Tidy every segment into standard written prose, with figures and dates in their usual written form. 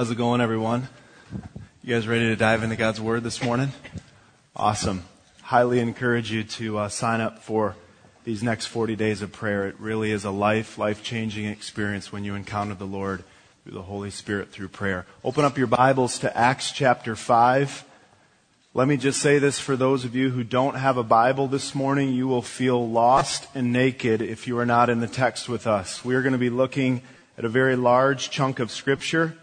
How's it going, everyone? You guys ready to dive into God's Word this morning? Awesome. Highly encourage you to sign up for these next 40 days of prayer. It really is a life-changing experience when you encounter the Lord through the Holy Spirit through prayer. Open up your Bibles to Acts chapter 5. Let me just say this for those of you who don't have a Bible this morning. You will feel lost and naked if you are not in the text with us. We are going to be looking at a very large chunk of Scripture.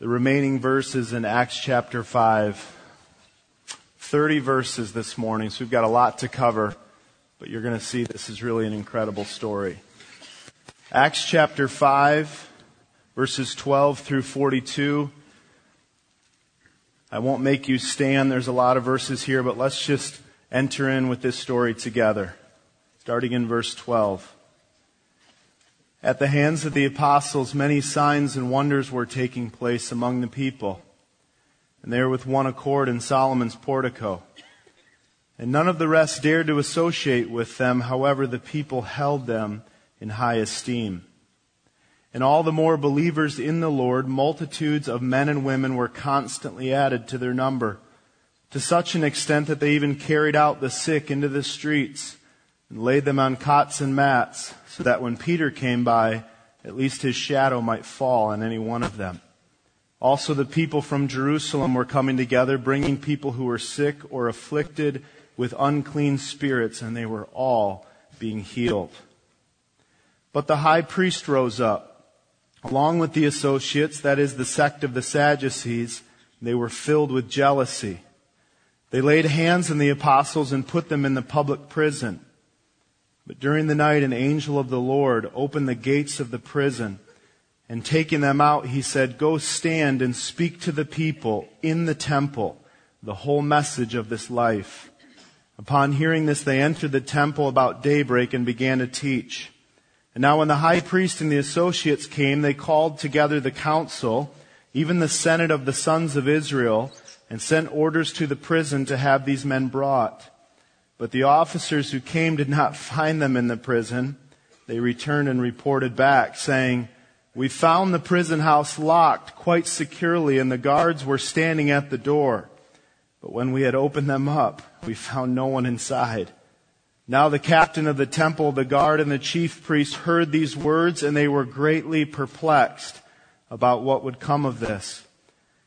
The remaining verses in Acts chapter 5, 30 verses this morning, so we've got a lot to cover, but you're going to see this is really an incredible story. Acts chapter 5, verses 12 through 42. I won't make you stand, there's a lot of verses here, but let's just enter in with this story together, starting in verse 12. At the hands of the apostles, many signs and wonders were taking place among the people, and they were with one accord in Solomon's portico. And none of the rest dared to associate with them, however, the people held them in high esteem. And all the more believers in the Lord, multitudes of men and women were constantly added to their number, to such an extent that they even carried out the sick into the streets and laid them on cots and mats, so that when Peter came by, at least his shadow might fall on any one of them. Also the people from Jerusalem were coming together, bringing people who were sick or afflicted with unclean spirits, and they were all being healed. But the high priest rose up, along with the associates, that is, the sect of the Sadducees. They were filled with jealousy. They laid hands on the apostles and put them in the public prison. But during the night, an angel of the Lord opened the gates of the prison, and taking them out, he said, "Go stand and speak to the people in the temple the whole message of this life." Upon hearing this, they entered the temple about daybreak and began to teach. And now when the high priest and the associates came, they called together the council, even the senate of the sons of Israel, and sent orders to the prison to have these men brought. But the officers who came did not find them in the prison. They returned and reported back, saying, "We found the prison house locked quite securely, and the guards were standing at the door. But when we had opened them up, we found no one inside." Now the captain of the temple, the guard, and the chief priests heard these words, and they were greatly perplexed about what would come of this.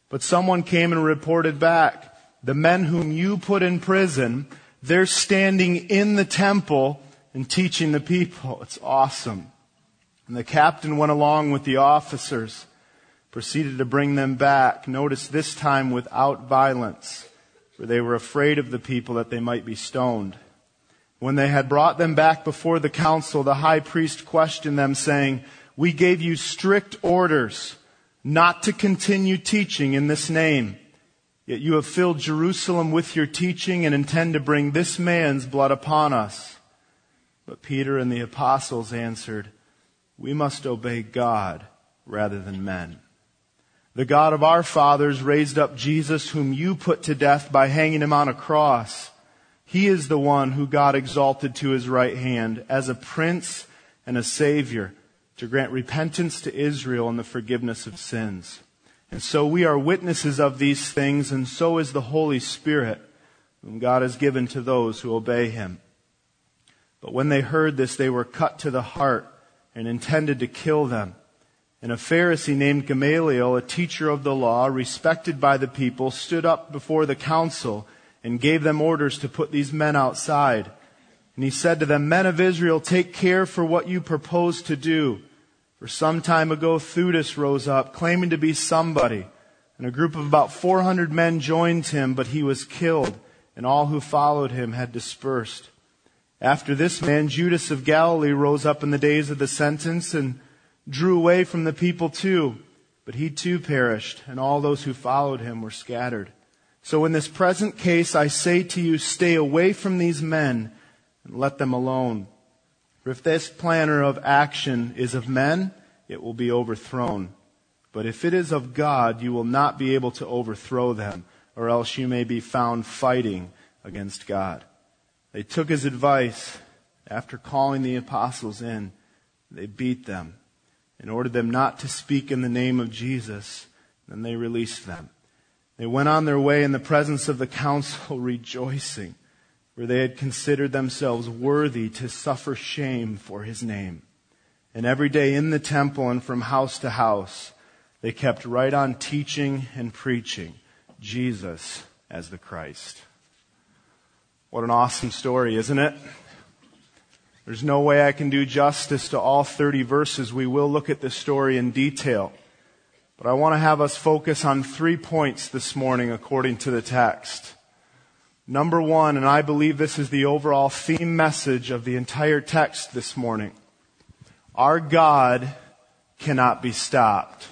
But someone came and reported back, "The men whom you put in prison, they're standing in the temple and teaching the people." It's awesome. And the captain went along with the officers, proceeded to bring them back. Notice this time without violence, for they were afraid of the people that they might be stoned. When they had brought them back before the council, the high priest questioned them, saying, "We gave you strict orders not to continue teaching in this name. Yet you have filled Jerusalem with your teaching and intend to bring this man's blood upon us." But Peter and the apostles answered, "We must obey God rather than men. The God of our fathers raised up Jesus, whom you put to death by hanging him on a cross. He is the one who God exalted to his right hand as a prince and a savior to grant repentance to Israel and the forgiveness of sins. And so we are witnesses of these things, and so is the Holy Spirit, whom God has given to those who obey him." But when they heard this, they were cut to the heart and intended to kill them. And a Pharisee named Gamaliel, a teacher of the law, respected by the people, stood up before the council and gave them orders to put these men outside. And he said to them, "Men of Israel, take care for what you propose to do. For some time ago, Theudas rose up, claiming to be somebody, and a group of about 400 men joined him, but he was killed, and all who followed him had dispersed. After this man, Judas of Galilee rose up in the days of the sentence and drew away from the people too, but he too perished, and all those who followed him were scattered. So in this present case, I say to you, stay away from these men and let them alone. For if this plan of action is of men, it will be overthrown. But if it is of God, you will not be able to overthrow them, or else you may be found fighting against God." They took his advice. After calling the apostles in, they beat them and ordered them not to speak in the name of Jesus And they released them. They went on their way in the presence of the council rejoicing, for they had considered themselves worthy to suffer shame for his name. And every day in the temple and from house to house, they kept right on teaching and preaching Jesus as the Christ. What an awesome story, isn't it? There's no way I can do justice to all 30 verses. We will look at this story in detail. But I want to have us focus on 3 points this morning according to the text. Number one, and I believe this is the overall theme message of the entire text this morning. Our God cannot be stopped.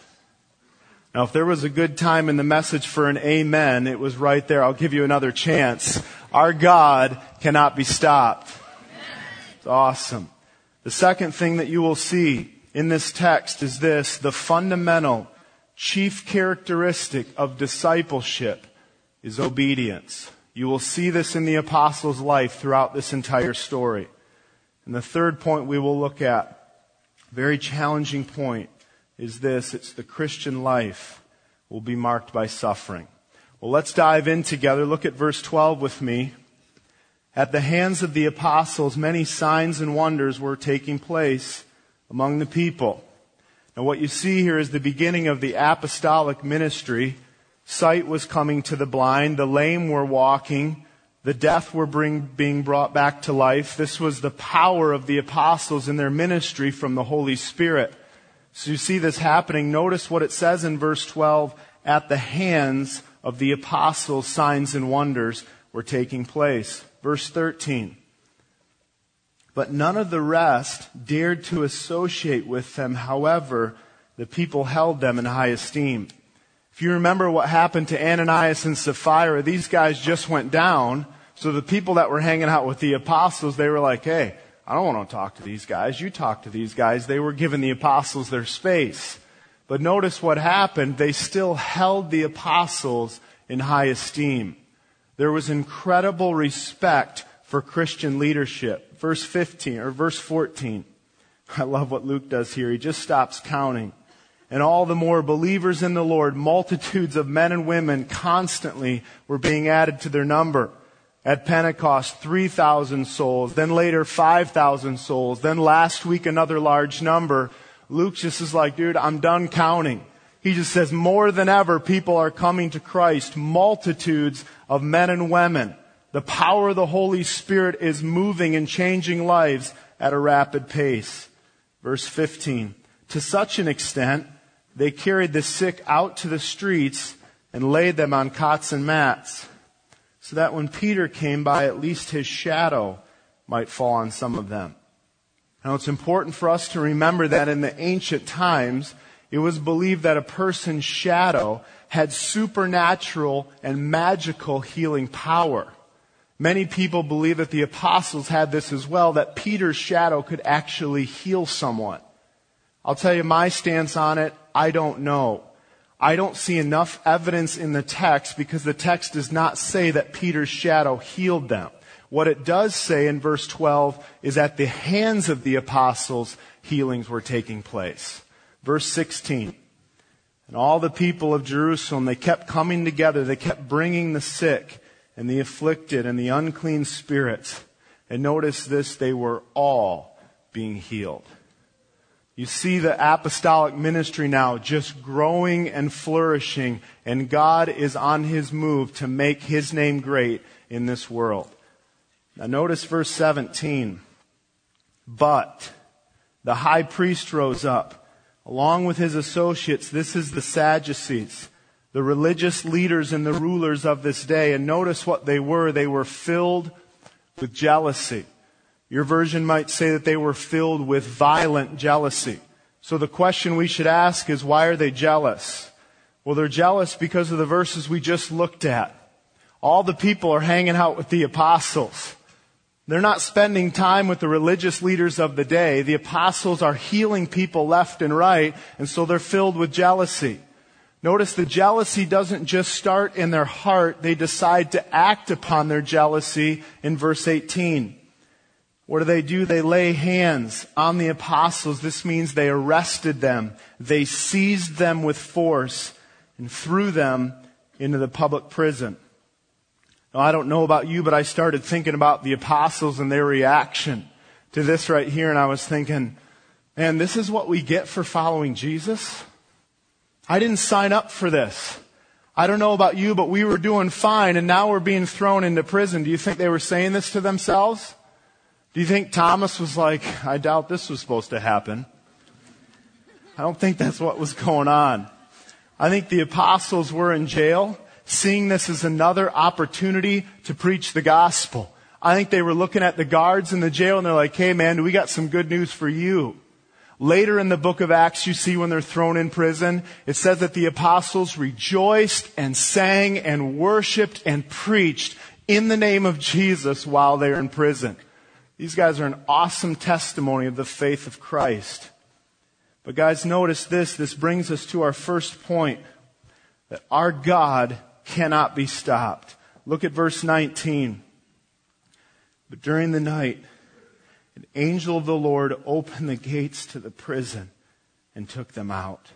Now, if there was a good time in the message for an amen, it was right there. I'll give you another chance. Our God cannot be stopped. It's awesome. The second thing that you will see in this text is this: the fundamental chief characteristic of discipleship is obedience. You will see this in the apostles' life throughout this entire story. And the third point we will look at, very challenging point, is this: it's the Christian life will be marked by suffering. Well, let's dive in together. Look at verse 12 with me. At the hands of the apostles, many signs and wonders were taking place among the people. Now, what you see here is the beginning of the apostolic ministry. Sight was coming to the blind. The lame were walking. The deaf were being brought back to life. This was the power of the apostles in their ministry from the Holy Spirit. So you see this happening. Notice what it says in verse 12. At the hands of the apostles, signs and wonders were taking place. Verse 13. But none of the rest dared to associate with them. However, the people held them in high esteem. If you remember what happened to Ananias and Sapphira, these guys just went down. So the people that were hanging out with the apostles, they were like, hey, I don't want to talk to these guys. You talk to these guys. They were giving the apostles their space. But notice what happened. They still held the apostles in high esteem. There was incredible respect for Christian leadership. Verse 15 or verse 14. I love what Luke does here. He just stops counting. And all the more believers in the Lord, multitudes of men and women constantly were being added to their number. At Pentecost, 3,000 souls. Then later, 5,000 souls. Then last week, another large number. Luke just is like, dude, I'm done counting. He just says, more than ever, people are coming to Christ. Multitudes of men and women. The power of the Holy Spirit is moving and changing lives at a rapid pace. Verse 15. To such an extent, they carried the sick out to the streets and laid them on cots and mats, so that when Peter came by, at least his shadow might fall on some of them. Now, it's important for us to remember that in the ancient times, it was believed that a person's shadow had supernatural and magical healing power. Many people believe that the apostles had this as well, that Peter's shadow could actually heal someone. I'll tell you my stance on it, I don't know. I don't see enough evidence in the text because the text does not say that Peter's shadow healed them. What it does say in verse 12 is at the hands of the apostles, healings were taking place. Verse 16. And all the people of Jerusalem, they kept coming together. They kept bringing the sick and the afflicted and the unclean spirits. And notice this, they were all being healed. You see the apostolic ministry now just growing and flourishing, and God is on his move to make his name great in this world. Now notice verse 17. But the high priest rose up, along with his associates. This is the Sadducees, the religious leaders and the rulers of this day. And notice what they were. They were filled with jealousy. Your version might say that they were filled with violent jealousy. So the question we should ask is, why are they jealous? Well, they're jealous because of the verses we just looked at. All the people are hanging out with the apostles. They're not spending time with the religious leaders of the day. The apostles are healing people left and right, and so they're filled with jealousy. Notice the jealousy doesn't just start in their heart. They decide to act upon their jealousy in verse 18. What do? They lay hands on the apostles. This means they arrested them. They seized them with force. and threw them into the public prison. Now, I don't know about you, but I started thinking about the apostles and their reaction to this right here. And I was thinking, man, this is what we get for following Jesus. I didn't sign up for this. I don't know about you, but we were doing fine and now we're being thrown into prison. Do you think they were saying this to themselves? Do you think Thomas was like, I doubt this was supposed to happen? I don't think that's what was going on. I think the apostles were in jail, seeing this as another opportunity to preach the gospel. I think they were looking at the guards in the jail and they're like, hey man, we got some good news for you. Later in the book of Acts, you see when they're thrown in prison, it says that the apostles rejoiced and sang and worshiped and preached in the name of Jesus while they're in prison. These guys are an awesome testimony of the faith of Christ. But guys, notice this. This brings us to our first point, that our God cannot be stopped. Look at verse 19. But during the night, an angel of the Lord opened the gates to the prison and took them out.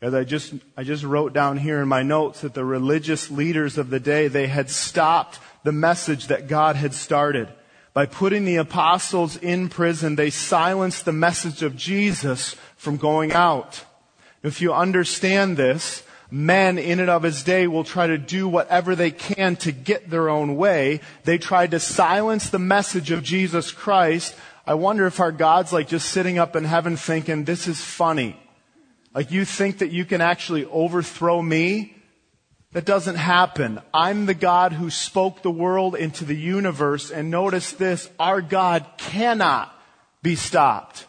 As I just wrote down here in my notes that the religious leaders of the day, they had stopped the message that God had started. By putting the apostles in prison, they silenced the message of Jesus from going out. If you understand this, men in and of his day will try to do whatever they can to get their own way. They tried to silence the message of Jesus Christ. I wonder if our God's like just sitting up in heaven thinking, this is funny. Like, you think that you can actually overthrow me? That doesn't happen. I'm the God who spoke the world into the universe. And notice this, our God cannot be stopped.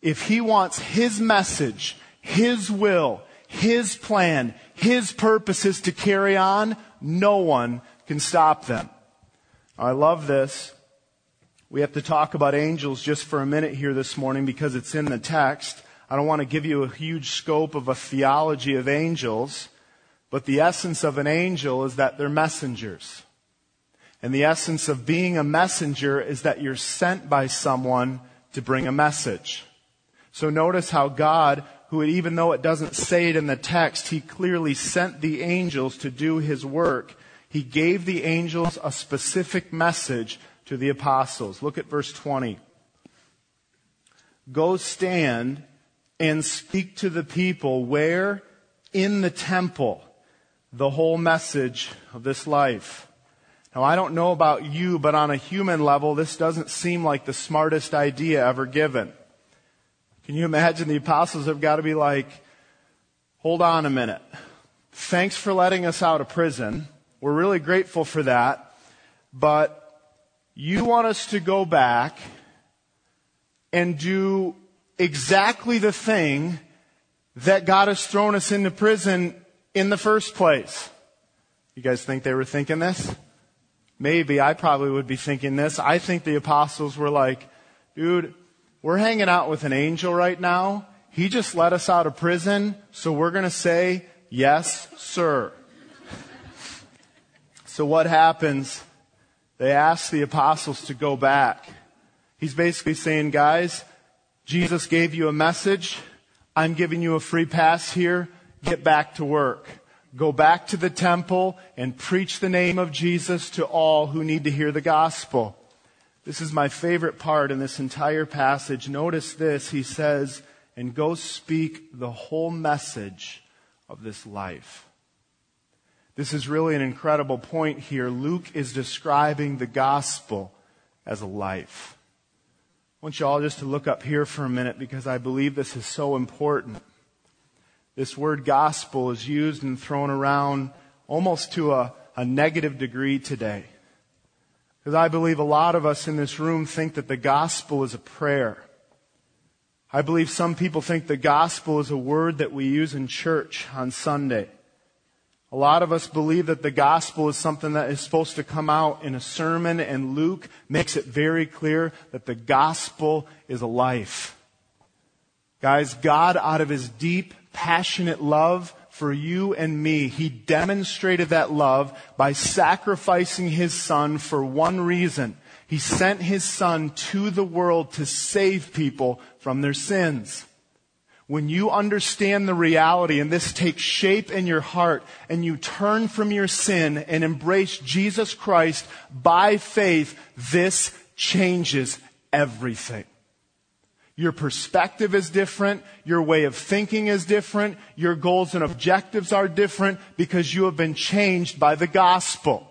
If he wants his message, his will, his plan, his purposes to carry on, no one can stop them. I love this. We have to talk about angels just for a minute here this morning because it's in the text. I don't want to give you a huge scope of a theology of angels, but the essence of an angel is that they're messengers. And the essence of being a messenger is that you're sent by someone to bring a message. So notice how God, who even though it doesn't say it in the text, he clearly sent the angels to do his work. He gave the angels a specific message to the apostles. Look at verse 20. Go stand and speak to the people where? In the temple. The whole message of this life. Now, I don't know about you, but on a human level, this doesn't seem like the smartest idea ever given. Can you imagine the apostles have got to be like, hold on a minute. Thanks for letting us out of prison. We're really grateful for that. But you want us to go back and do exactly the thing that God has thrown us into prison in the first place. You guys think they were thinking this? Maybe. I probably would be thinking this. I think the apostles were like, dude, we're hanging out with an angel right now. He just let us out of prison, so we're going to say, yes, sir. So what happens? They ask the apostles to go back. He's basically saying, guys, Jesus gave you a message. I'm giving you a free pass here. Get back to work. Go back to the temple and preach the name of Jesus to all who need to hear the gospel. This is my favorite part in this entire passage. Notice this. He says, and go speak the whole message of this life. This is really an incredible point here. Luke is describing the gospel as a life. I want you all just to look up here for a minute because I believe this is so important. This word gospel is used and thrown around almost to a negative degree today. Because I believe a lot of us in this room think that the gospel is a prayer. I believe some people think the gospel is a word that we use in church on Sunday. A lot of us believe that the gospel is something that is supposed to come out in a sermon, and Luke makes it very clear that the gospel is a life. Guys, God, out of his deep, passionate love for you and me, he demonstrated that love by sacrificing his son for one reason. He sent his son to the world to save people from their sins. When you understand the reality and this takes shape in your heart and you turn from your sin and embrace Jesus Christ by faith, this changes everything. Your perspective is different. Your way of thinking is different. Your goals and objectives are different because you have been changed by the gospel.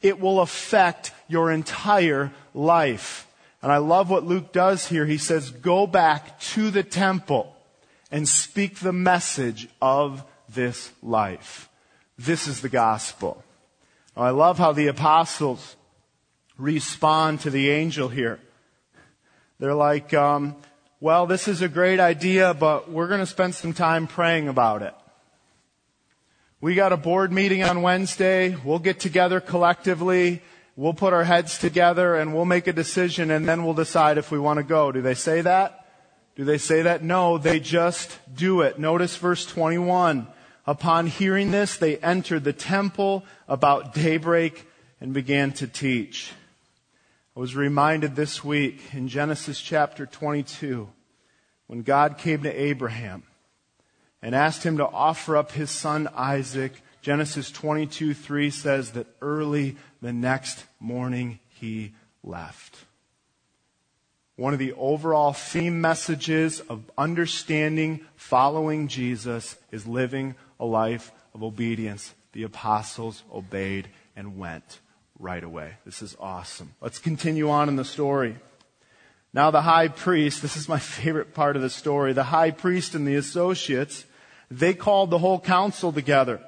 It will affect your entire life. And I love what Luke does here. He says, go back to the temple and speak the message of this life. This is the gospel. Now, I love how the apostles respond to the angel here. They're like, well, this is a great idea, but we're going to spend some time praying about it. We got a board meeting on Wednesday. We'll get together collectively. We'll put our heads together and we'll make a decision, and then we'll decide if we want to go. Do they say that? Do they say that? No, they just do it. Notice verse 21. Upon hearing this, they entered the temple about daybreak and began to teach. I was reminded this week in Genesis chapter 22, when God came to Abraham and asked him to offer up his son Isaac. Genesis 22:3 says that early the next morning he left. One of the overall theme messages of understanding, following Jesus, is living a life of obedience. The apostles obeyed and went right away. This is awesome. Let's continue on in the story. Now the high priest, this is my favorite part of the story, the high priest and the associates, they called the whole council together.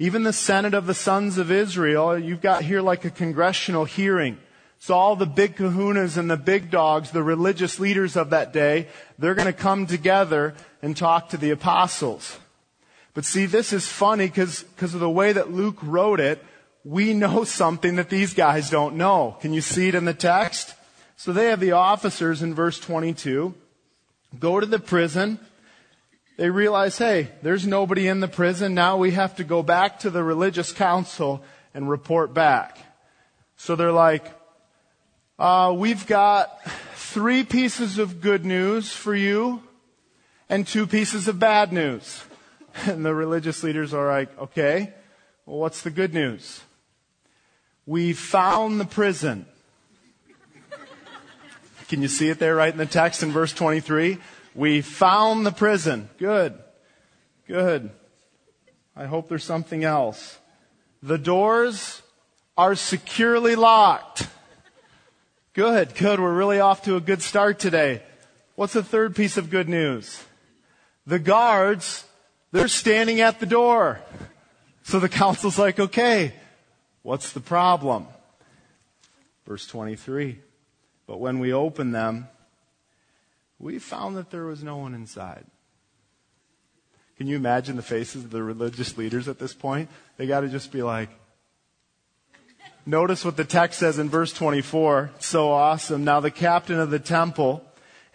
Even the Senate of the Sons of Israel, you've got here like a congressional hearing. So all the big kahunas and the big dogs, the religious leaders of that day, they're going to come together and talk to the apostles. But see, this is funny because of the way that Luke wrote it, we know something that these guys don't know. Can you see it in the text? So they have the officers in verse 22 go to the prison. They realize, hey, there's nobody in the prison. Now we have to go back to the religious council and report back. So they're like, we've got 3 pieces of good news for you and 2 pieces of bad news. And the religious leaders are like, okay, well, what's the good news? We found the prison. Can you see it there right in the text in verse 23? We found the prison. Good. I hope there's something else. The doors are securely locked. Good. We're really off to a good start today. What's the third piece of good news? The guards, they're standing at the door. So the council's like, okay, what's the problem? Verse 23. But when we opened them, we found that there was no one inside. Can you imagine the faces of the religious leaders at this point? They got to just be like, notice what the text says in verse 24. It's so awesome. Now the captain of the temple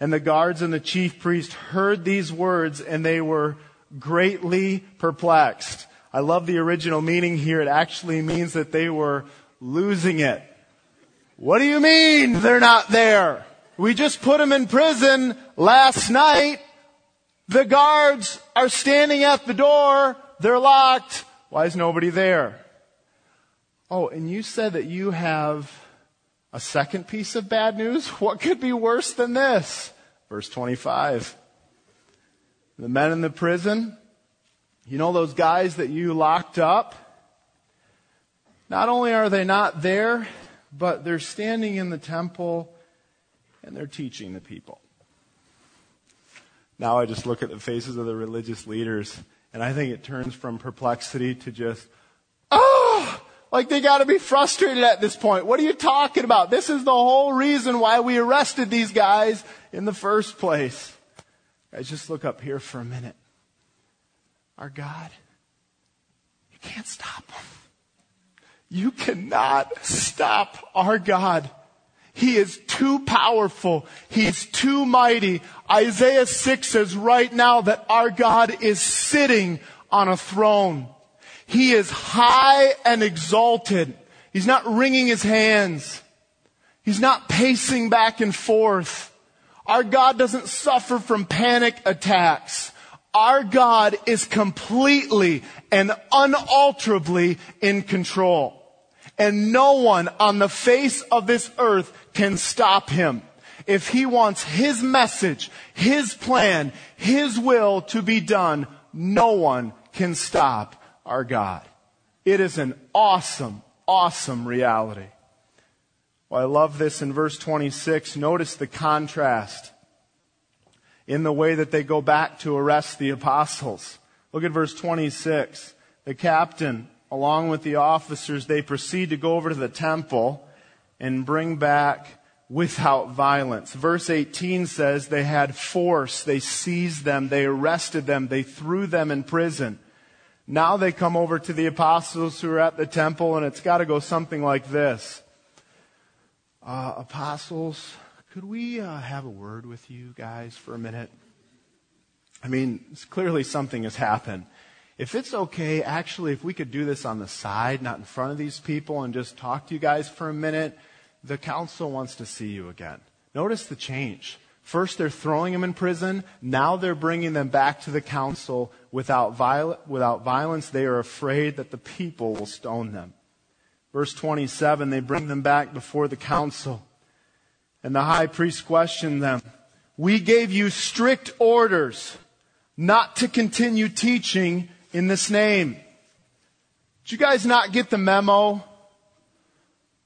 and the guards and the chief priest heard these words, and they were greatly perplexed. I love the original meaning here. It actually means that they were losing it. What do you mean they're not there? We just put them in prison last night. The guards are standing at the door. They're locked. Why is nobody there? Oh, and you said that you have a second piece of bad news? What could be worse than this? Verse 25. The men in the prison, you know those guys that you locked up? Not only are they not there, but they're standing in the temple and they're teaching the people. Now I just look at the faces of the religious leaders, and I think it turns from perplexity to just, oh! Like, they got to be frustrated at this point. What are you talking about? This is the whole reason why we arrested these guys in the first place. Guys, just look up here for a minute. Our God, you can't stop him. You cannot stop our God. He is too powerful. He's too mighty. Isaiah 6 says right now that our God is sitting on a throne. He is high and exalted. He's not wringing his hands. He's not pacing back and forth. Our God doesn't suffer from panic attacks. Our God is completely and unalterably in control. And no one on the face of this earth can stop him. If he wants his message, his plan, his will to be done, no one can stop our God. It is an awesome, awesome reality. Well, I love this in verse 26. Notice the contrast in the way that they go back to arrest the apostles. Look at verse 26. The captain, along with the officers, they proceed to go over to the temple and bring back without violence. Verse 18 says they had force. They seized them. They arrested them. They threw them in prison. Now they come over to the apostles who are at the temple, and it's got to go something like this. Apostles, could we have a word with you guys for a minute? I mean, it's clearly something has happened. If it's okay, actually, if we could do this on the side, not in front of these people, and just talk to you guys for a minute, the council wants to see you again. Notice the change. First, they're throwing them in prison. Now they're bringing them back to the council without violence. They are afraid that the people will stone them. Verse 27, they bring them back before the council. And the high priest questioned them. We gave you strict orders not to continue teaching in this name. Did you guys not get the memo?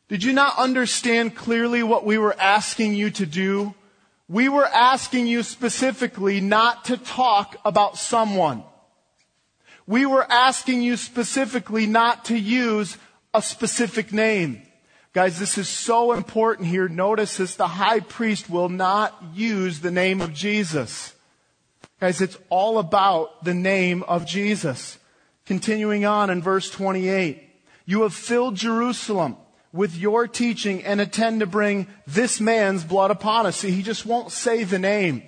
Did you not understand clearly what we were asking you to do? We were asking you specifically not to talk about someone. We were asking you specifically not to use a specific name. Guys, this is so important here. Notice this, the high priest will not use the name of Jesus. Guys, it's all about the name of Jesus. Continuing on in verse 28, you have filled Jerusalem with your teaching and intend to bring this man's blood upon us. See, he just won't say the name.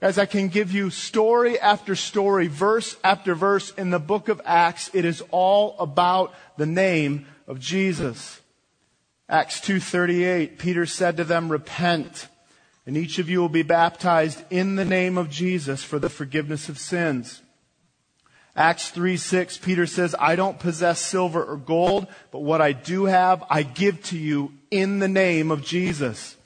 Guys, I can give you story after story, verse after verse in the book of Acts. It is all about the name of Jesus. Acts 2:38, Peter said to them, repent, and each of you will be baptized in the name of Jesus for the forgiveness of sins. Acts 3:6, Peter says, I don't possess silver or gold, but what I do have, I give to you in the name of Jesus.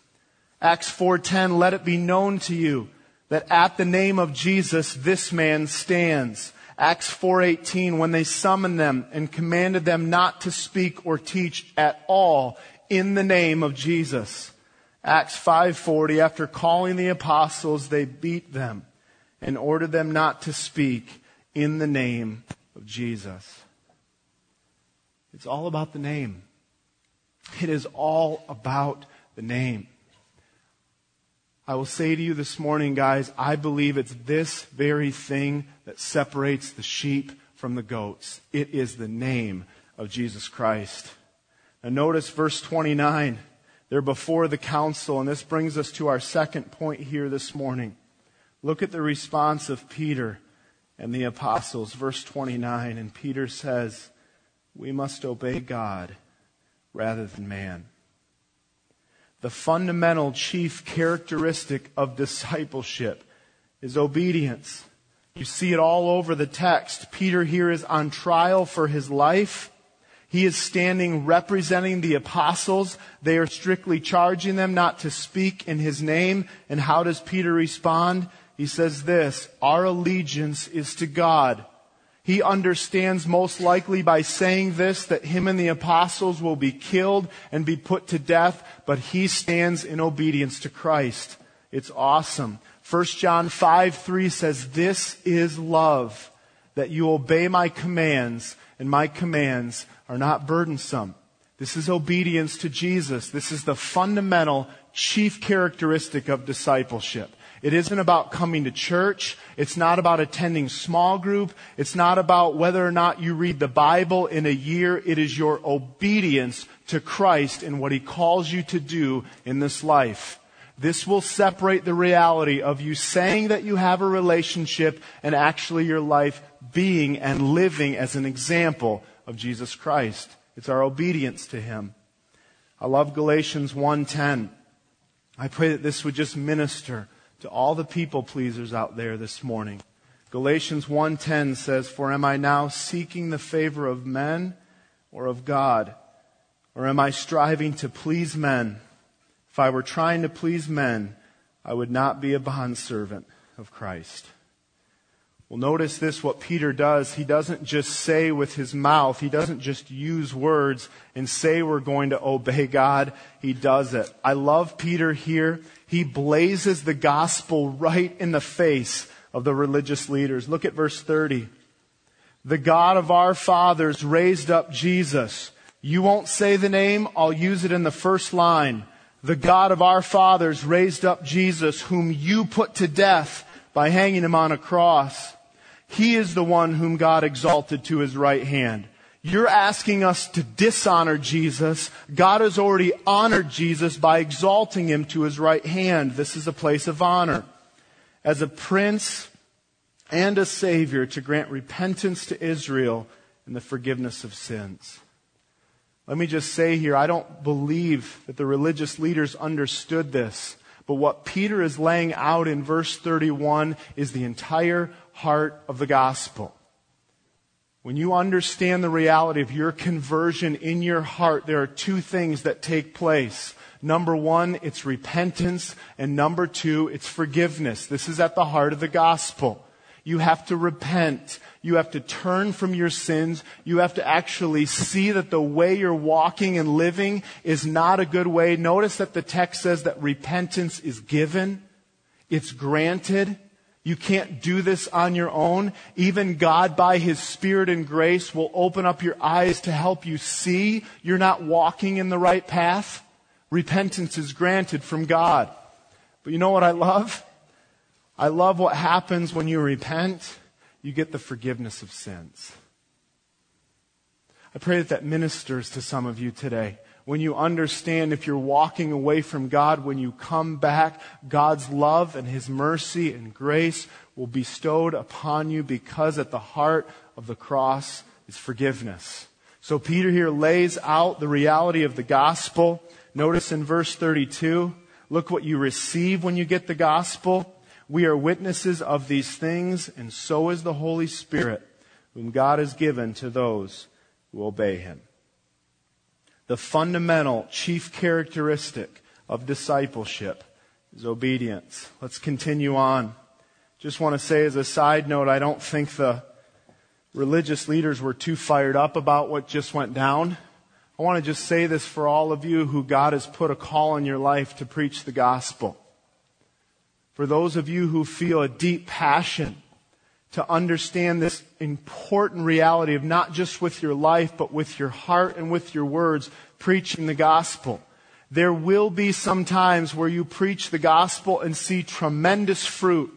Acts 4:10, let it be known to you that at the name of Jesus, this man stands. Acts 4:18, when they summoned them and commanded them not to speak or teach at all in the name of Jesus. Acts 5:40, after calling the apostles, they beat them and ordered them not to speak in the name of Jesus. It's all about the name. It is all about the name. I will say to you this morning, guys, I believe it's this very thing that separates the sheep from the goats. It is the name of Jesus Christ. Now notice verse 29. They're before the council, and this brings us to our second point here this morning. Look at the response of Peter and the apostles, verse 29, and Peter says, we must obey God rather than man. The fundamental chief characteristic of discipleship is obedience. You see it all over the text. Peter here is on trial for his life. He is standing representing the apostles. They are strictly charging them not to speak in his name. And how does Peter respond? He says this, our allegiance is to God. He understands most likely by saying this that him and the apostles will be killed and be put to death, but he stands in obedience to Christ. It's awesome. 1 John 5:3 says, this is love, that you obey my commands, and my commands are not burdensome. This is obedience to Jesus. This is the fundamental chief characteristic of discipleship. It isn't about coming to church. It's not about attending small group. It's not about whether or not you read the Bible in a year. It is your obedience to Christ and what He calls you to do in this life. This will separate the reality of you saying that you have a relationship and actually your life being and living as an example of Jesus Christ. It's our obedience to Him. I love Galatians 1:10. I pray that this would just minister to all the people pleasers out there this morning. Galatians 1:10 says, "For am I now seeking the favor of men or of God? Or am I striving to please men? If I were trying to please men, I would not be a bondservant of Christ." Well, notice this, what Peter does. He doesn't just say with his mouth. He doesn't just use words and say we're going to obey God. He does it. I love Peter here. He blazes the gospel right in the face of the religious leaders. Look at verse 30. "The God of our fathers raised up Jesus." You won't say the name, I'll use it in the first line. "The God of our fathers raised up Jesus, whom you put to death by hanging him on a cross. He is the one whom God exalted to his right hand." You're asking us to dishonor Jesus. God has already honored Jesus by exalting him to his right hand. This is a place of honor. "As a prince and a savior to grant repentance to Israel and the forgiveness of sins." Let me just say here, I don't believe that the religious leaders understood this. But what Peter is laying out in verse 31 is the entire heart of the gospel. When you understand the reality of your conversion in your heart, there are two things that take place. Number one, it's repentance. And number two, it's forgiveness. This is at the heart of the gospel. You have to repent. You have to turn from your sins. You have to actually see that the way you're walking and living is not a good way. Notice that the text says that repentance is given. It's granted. You can't do this on your own. Even God, by His Spirit and grace, will open up your eyes to help you see you're not walking in the right path. Repentance is granted from God. But you know what I love? I love what happens when you repent. You get the forgiveness of sins. I pray that that ministers to some of you today. When you understand if you're walking away from God, when you come back, God's love and His mercy and grace will be bestowed upon you because at the heart of the cross is forgiveness. So Peter here lays out the reality of the gospel. Notice in verse 32, look what you receive when you get the gospel. "We are witnesses of these things, and so is the Holy Spirit, whom God has given to those who obey Him." The fundamental chief characteristic of discipleship is obedience. Let's continue on. Just want to say as a side note, I don't think the religious leaders were too fired up about what just went down. I want to just say this for all of you who God has put a call in your life to preach the gospel. For those of you who feel a deep passion to understand this important reality of not just with your life, but with your heart and with your words, preaching the gospel. There will be some times where you preach the gospel and see tremendous fruit,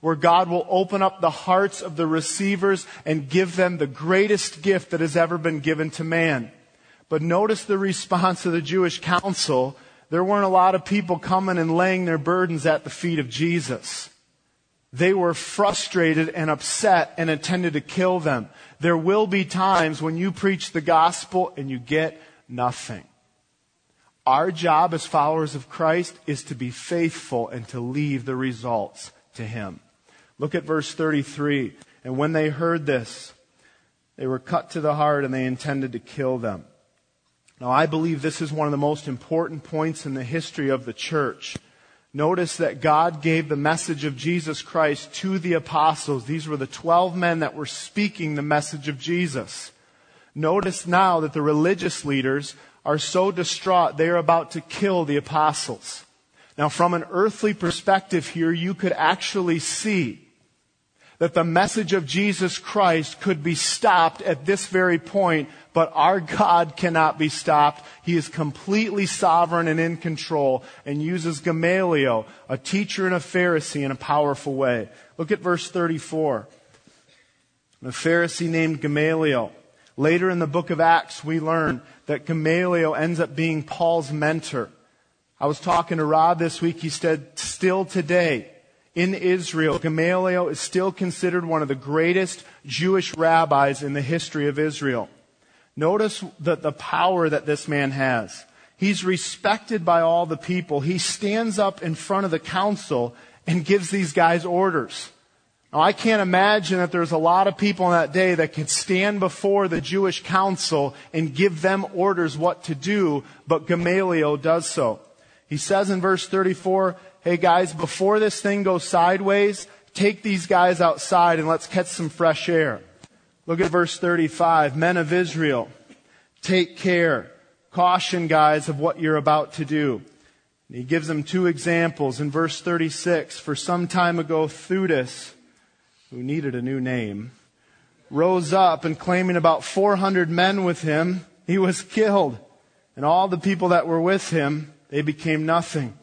where God will open up the hearts of the receivers and give them the greatest gift that has ever been given to man. But notice the response of the Jewish council. There weren't a lot of people coming and laying their burdens at the feet of Jesus. They were frustrated and upset and intended to kill them. There will be times when you preach the gospel and you get nothing. Our job as followers of Christ is to be faithful and to leave the results to Him. Look at verse 33. "And when they heard this, they were cut to the heart and they intended to kill them." Now, I believe this is one of the most important points in the history of the church. Notice that God gave the message of Jesus Christ to the apostles. These were the 12 men that were speaking the message of Jesus. Notice now that the religious leaders are so distraught, they are about to kill the apostles. Now, from an earthly perspective here, you could actually see that the message of Jesus Christ could be stopped at this very point, but our God cannot be stopped. He is completely sovereign and in control and uses Gamaliel, a teacher and a Pharisee, in a powerful way. Look at verse 34. "A Pharisee named Gamaliel." Later in the book of Acts, we learn that Gamaliel ends up being Paul's mentor. I was talking to Rob this week. He said, still today, in Israel, Gamaliel is still considered one of the greatest Jewish rabbis in the history of Israel. Notice the power that this man has. He's respected by all the people. He stands up in front of the council and gives these guys orders. Now, I can't imagine that there's a lot of people in that day that could stand before the Jewish council and give them orders what to do, but Gamaliel does so. He says in verse 34, hey guys, before this thing goes sideways, take these guys outside and let's catch some fresh air. Look at verse 35. Men of Israel, take care. Caution, guys, of what you're about to do. And he gives them two examples. In verse 36, for some time ago, Theudas, who needed a new name, rose up and claiming about 400 men with him, he was killed. And all the people that were with him, they became nothing.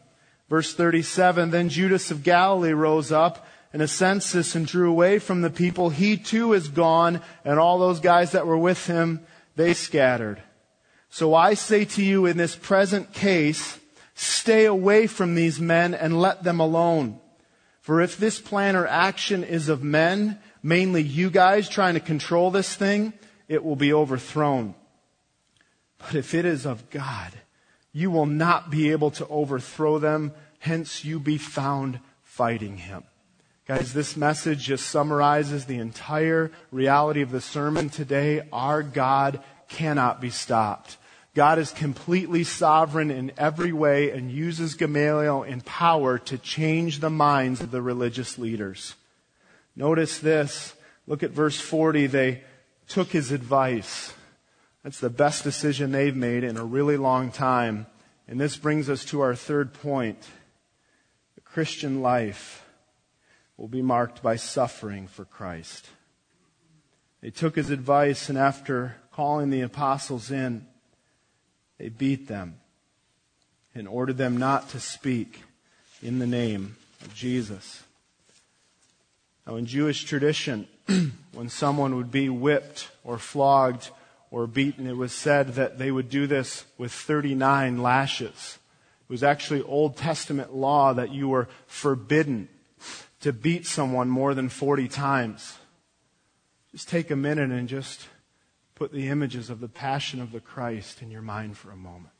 Verse 37, then Judas of Galilee rose up and a census and drew away from the people. He too is gone, and all those guys that were with him, they scattered. So I say to you in this present case, stay away from these men and let them alone. For if this plan or action is of men, mainly you guys trying to control this thing, it will be overthrown. But if it is of God, you will not be able to overthrow them, hence you be found fighting him. Guys, this message just summarizes the entire reality of the sermon today. Our God cannot be stopped. God is completely sovereign in every way and uses Gamaliel in power to change the minds of the religious leaders. Notice this. Look at verse 40. They took his advice. That's the best decision they've made in a really long time. And this brings us to our third point. The Christian life will be marked by suffering for Christ. They took his advice, and after calling the apostles in, they beat them and ordered them not to speak in the name of Jesus. Now, in Jewish tradition, when someone would be whipped or flogged or beaten, it was said that they would do this with 39 lashes. It was actually Old Testament law that you were forbidden to beat someone more than 40 times. Just take a minute and just put the images of the passion of the Christ in your mind for a moment.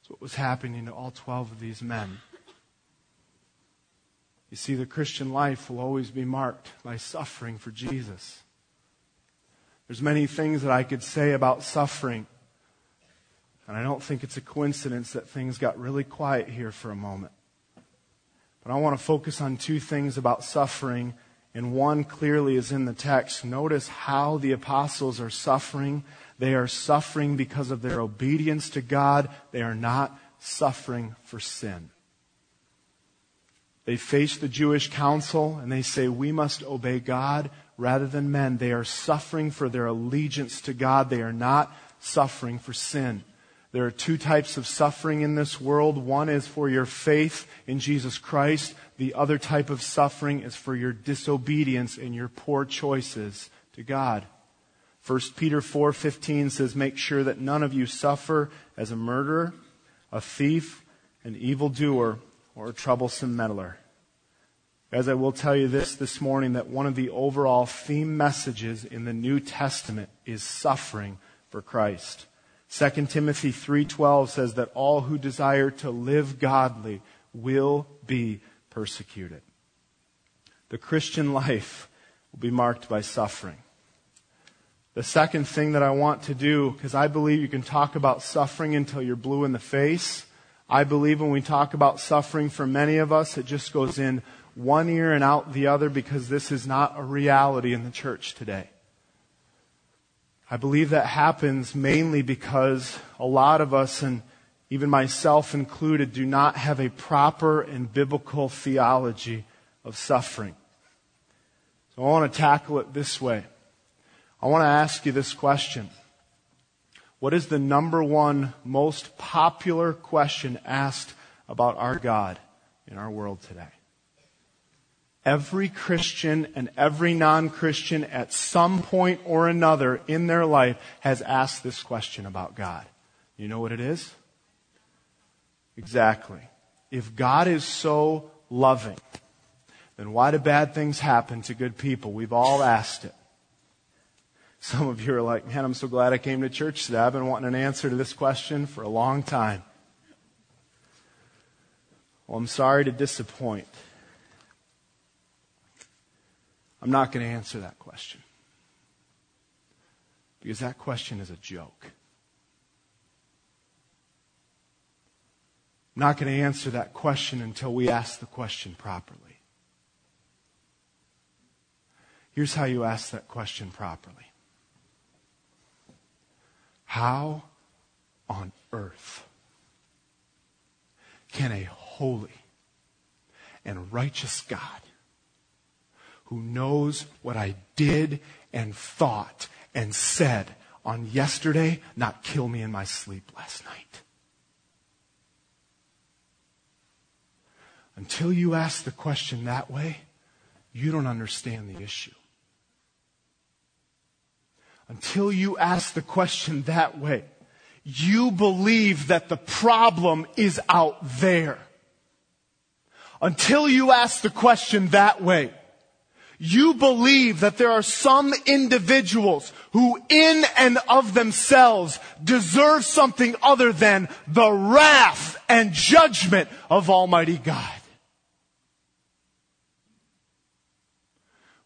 That's what was happening to all 12 of these men. You see, the Christian life will always be marked by suffering for Jesus. There's many things that I could say about suffering, and I don't think it's a coincidence that things got really quiet here for a moment. But I want to focus on two things about suffering. And one clearly is in the text. Notice how the apostles are suffering. They are suffering because of their obedience to God. They are not suffering for sin. They face the Jewish council and they say, we must obey God rather than men. They are suffering for their allegiance to God. They are not suffering for sin. There are two types of suffering in this world. One is for your faith in Jesus Christ. The other type of suffering is for your disobedience and your poor choices to God. 1 Peter 4:15 says, make sure that none of you suffer as a murderer, a thief, an evildoer, or a troublesome meddler. Guys, I will tell you this morning, that one of the overall theme messages in the New Testament is suffering for Christ. 2 Timothy 3:12 says that all who desire to live godly will be persecuted. The Christian life will be marked by suffering. The second thing that I want to do, because I believe you can talk about suffering until you're blue in the face. I believe when we talk about suffering, for many of us, it just goes in one ear and out the other, because this is not a reality in the church today. I believe that happens mainly because a lot of us, and even myself included, do not have a proper and biblical theology of suffering. So I want to tackle it this way. I want to ask you this question. What is the number one most popular question asked about our God in our world today? Every Christian and every non-Christian at some point or another in their life has asked this question about God. You know what it is? Exactly. If God is so loving, then why do bad things happen to good people? We've all asked it. Some of you are like, man, I'm so glad I came to church today. I've been wanting an answer to this question for a long time. Well, I'm sorry to disappoint you. I'm not going to answer that question. Because that question is a joke. I'm not going to answer that question until we ask the question properly. Here's how you ask that question properly. How on earth can a holy and righteous God who knows what I did and thought and said on yesterday not kill me in my sleep last night? Until you ask the question that way, you don't understand the issue. Until you ask the question that way, you believe that the problem is out there. Until you ask the question that way, you believe that there are some individuals who in and of themselves deserve something other than the wrath and judgment of Almighty God.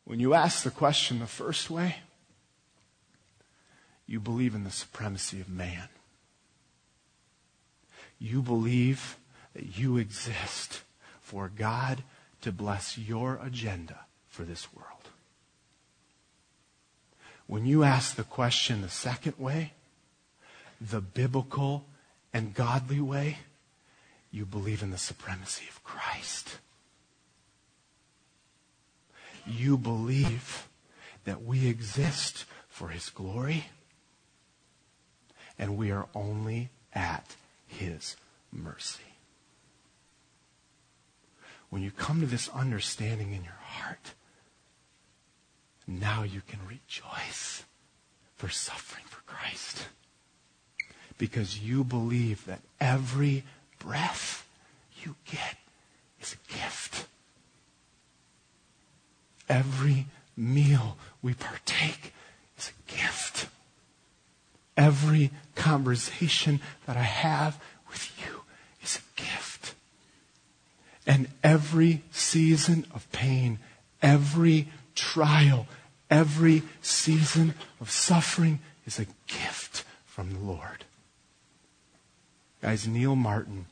When you ask the question the first way, you believe in the supremacy of man. You believe that you exist for God to bless your agenda for this world. When you ask the question the second way, the biblical and godly way, you believe in the supremacy of Christ. You believe that we exist for His glory. And we are only at His mercy. When you come to this understanding in your heart, now you can rejoice for suffering for Christ. Because you believe that every breath you get is a gift. Every meal we partake is a gift. Every conversation that I have with you is a gift. And every season of pain, every trial, every season of suffering is a gift from the Lord. Guys, Neil Martin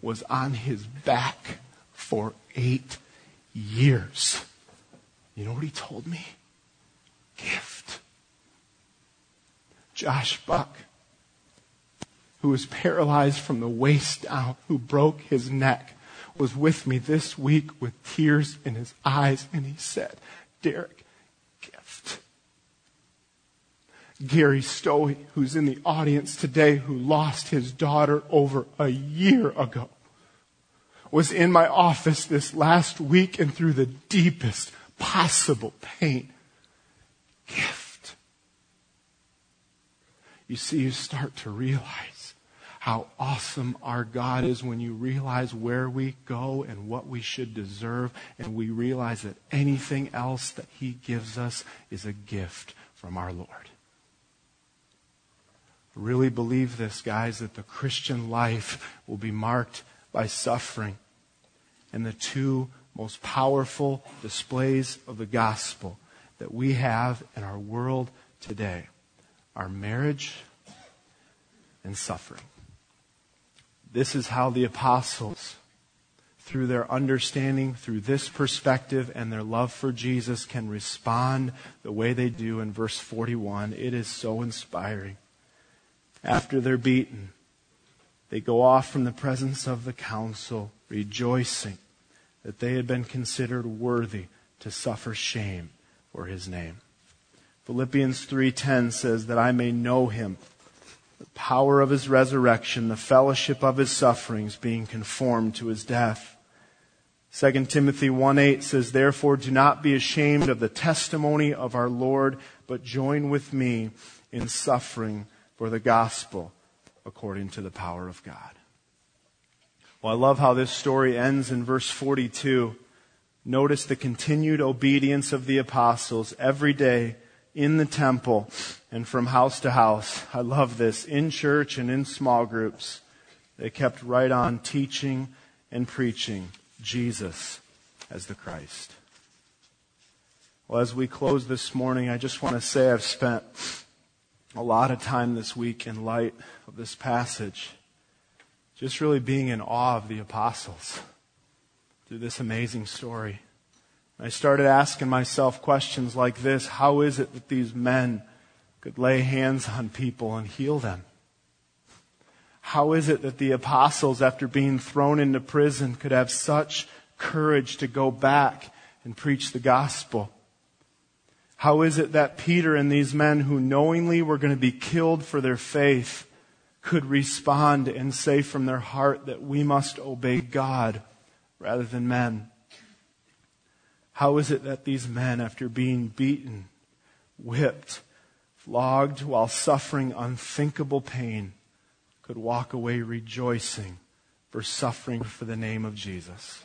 was on his back for 8 years. You know what he told me? Gift. Josh Buck, who was paralyzed from the waist down, who broke his neck, was with me this week with tears in his eyes, and he said, Derek, gift. Gary Stowe, who's in the audience today, who lost his daughter over a year ago, was in my office this last week and through the deepest possible pain. Gift. You see, you start to realize how awesome our God is when you realize where we go and what we should deserve, and we realize that anything else that He gives us is a gift from our Lord. I really believe this, guys, that the Christian life will be marked by suffering. And the two most powerful displays of the gospel that we have in our world today, our marriage and suffering. This is how the apostles, through their understanding, through this perspective and their love for Jesus, can respond the way they do in verse 41. It is so inspiring. After they're beaten, they go off from the presence of the council, rejoicing that they had been considered worthy to suffer shame for His name. Philippians 3:10 says that I may know Him, the power of His resurrection, the fellowship of His sufferings, being conformed to His death. 2 Timothy 1:8 says, therefore do not be ashamed of the testimony of our Lord, but join with me in suffering for the gospel according to the power of God. Well, I love how this story ends in verse 42. Notice the continued obedience of the apostles every day, in the temple and from house to house. I love this. In church and in small groups, they kept right on teaching and preaching Jesus as the Christ. Well, as we close this morning, I just want to say I've spent a lot of time this week in light of this passage, just really being in awe of the apostles through this amazing story. I started asking myself questions like this: how is it that these men could lay hands on people and heal them? How is it that the apostles, after being thrown into prison, could have such courage to go back and preach the gospel? How is it that Peter and these men who knowingly were going to be killed for their faith could respond and say from their heart that we must obey God rather than men? How is it that these men, after being beaten, whipped, flogged while suffering unthinkable pain, could walk away rejoicing for suffering for the name of Jesus?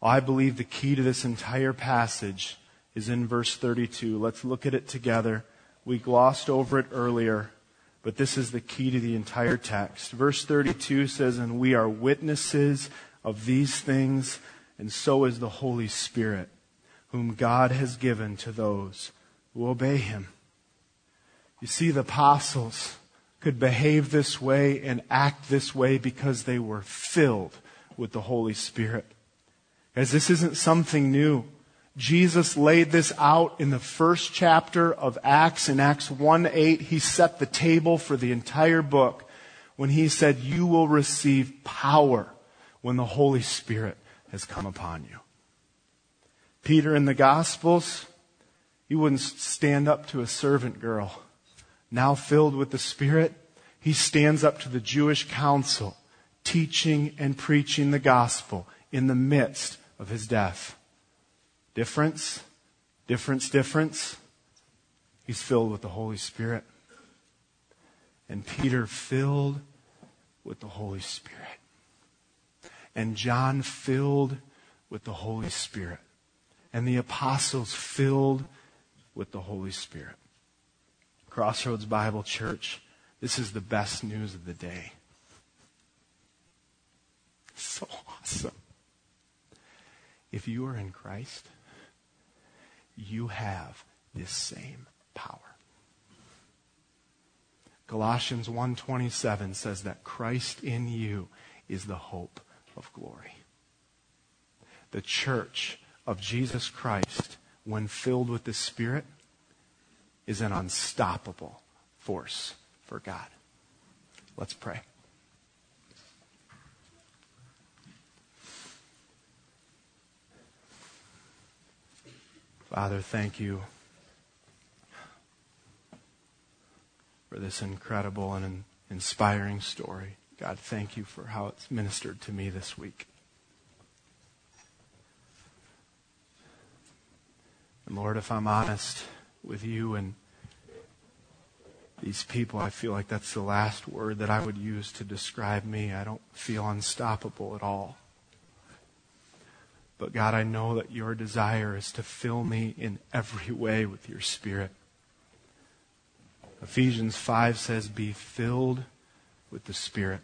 Well, I believe the key to this entire passage is in verse 32. Let's look at it together. We glossed over it earlier, but this is the key to the entire text. Verse 32 says, "And we are witnesses of these things, and so is the Holy Spirit, whom God has given to those who obey Him." You see, the apostles could behave this way and act this way because they were filled with the Holy Spirit. As this isn't something new, Jesus laid this out in the first chapter of Acts. In Acts 1:8, He set the table for the entire book when He said, "You will receive power when the Holy Spirit has come upon you." Peter in the Gospels, he wouldn't stand up to a servant girl. Now filled with the Spirit, he stands up to the Jewish council, teaching and preaching the gospel in the midst of his death. Difference, difference, difference. He's filled with the Holy Spirit. And Peter filled with the Holy Spirit. And John filled with the Holy Spirit. And the apostles filled with the Holy Spirit. Crossroads Bible Church, this is the best news of the day. So awesome. If you are in Christ, you have this same power. Colossians 1:27 says that Christ in you is the hope of glory. The church of Jesus Christ, when filled with the Spirit, is an unstoppable force for God. Let's pray. Father, thank you for this incredible and inspiring story. God, thank you for how it's ministered to me this week. And Lord, if I'm honest with you and these people, I feel like that's the last word that I would use to describe me. I don't feel unstoppable at all. But God, I know that your desire is to fill me in every way with your Spirit. Ephesians 5 says, "Be filled with the Spirit."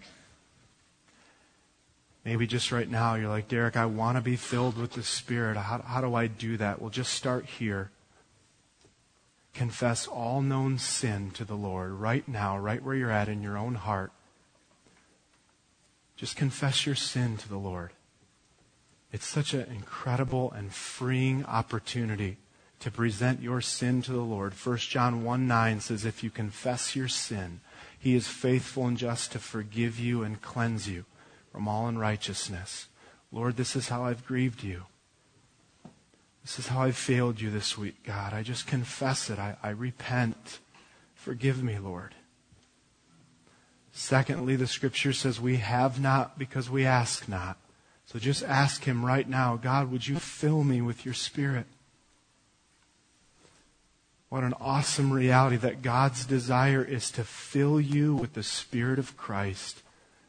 Maybe just right now you're like, "Derek, I want to be filled with the Spirit. How do I do that?" Well, just start here. Confess all known sin to the Lord right now, right where you're at in your own heart. Just confess your sin to the Lord. It's such an incredible and freeing opportunity to present your sin to the Lord. 1 John 1:9 says, "If you confess your sin, He is faithful and just to forgive you and cleanse you from all unrighteousness." Lord, this is how I've grieved you. This is how I've failed you this week, God. I just confess it. I repent. Forgive me, Lord. Secondly, the Scripture says we have not because we ask not. So just ask Him right now, "God, would you fill me with your Spirit?" What an awesome reality that God's desire is to fill you with the Spirit of Christ.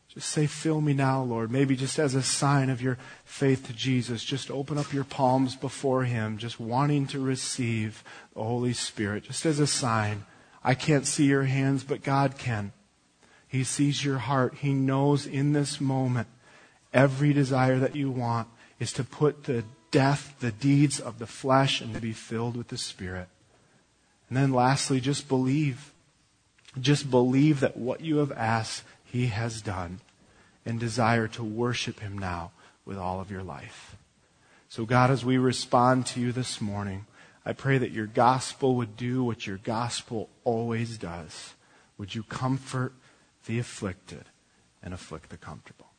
Just say, "Fill me now, Lord." Maybe just as a sign of your faith to Jesus, just open up your palms before Him, just wanting to receive the Holy Spirit. Just as a sign. I can't see your hands, but God can. He sees your heart. He knows in this moment every desire that you want is to put the death the deeds of the flesh and to be filled with the Spirit. And then lastly, just believe. Just believe that what you have asked, He has done, and desire to worship Him now with all of your life. So God, as we respond to you this morning, I pray that your gospel would do what your gospel always does. Would you comfort the afflicted and afflict the comfortable?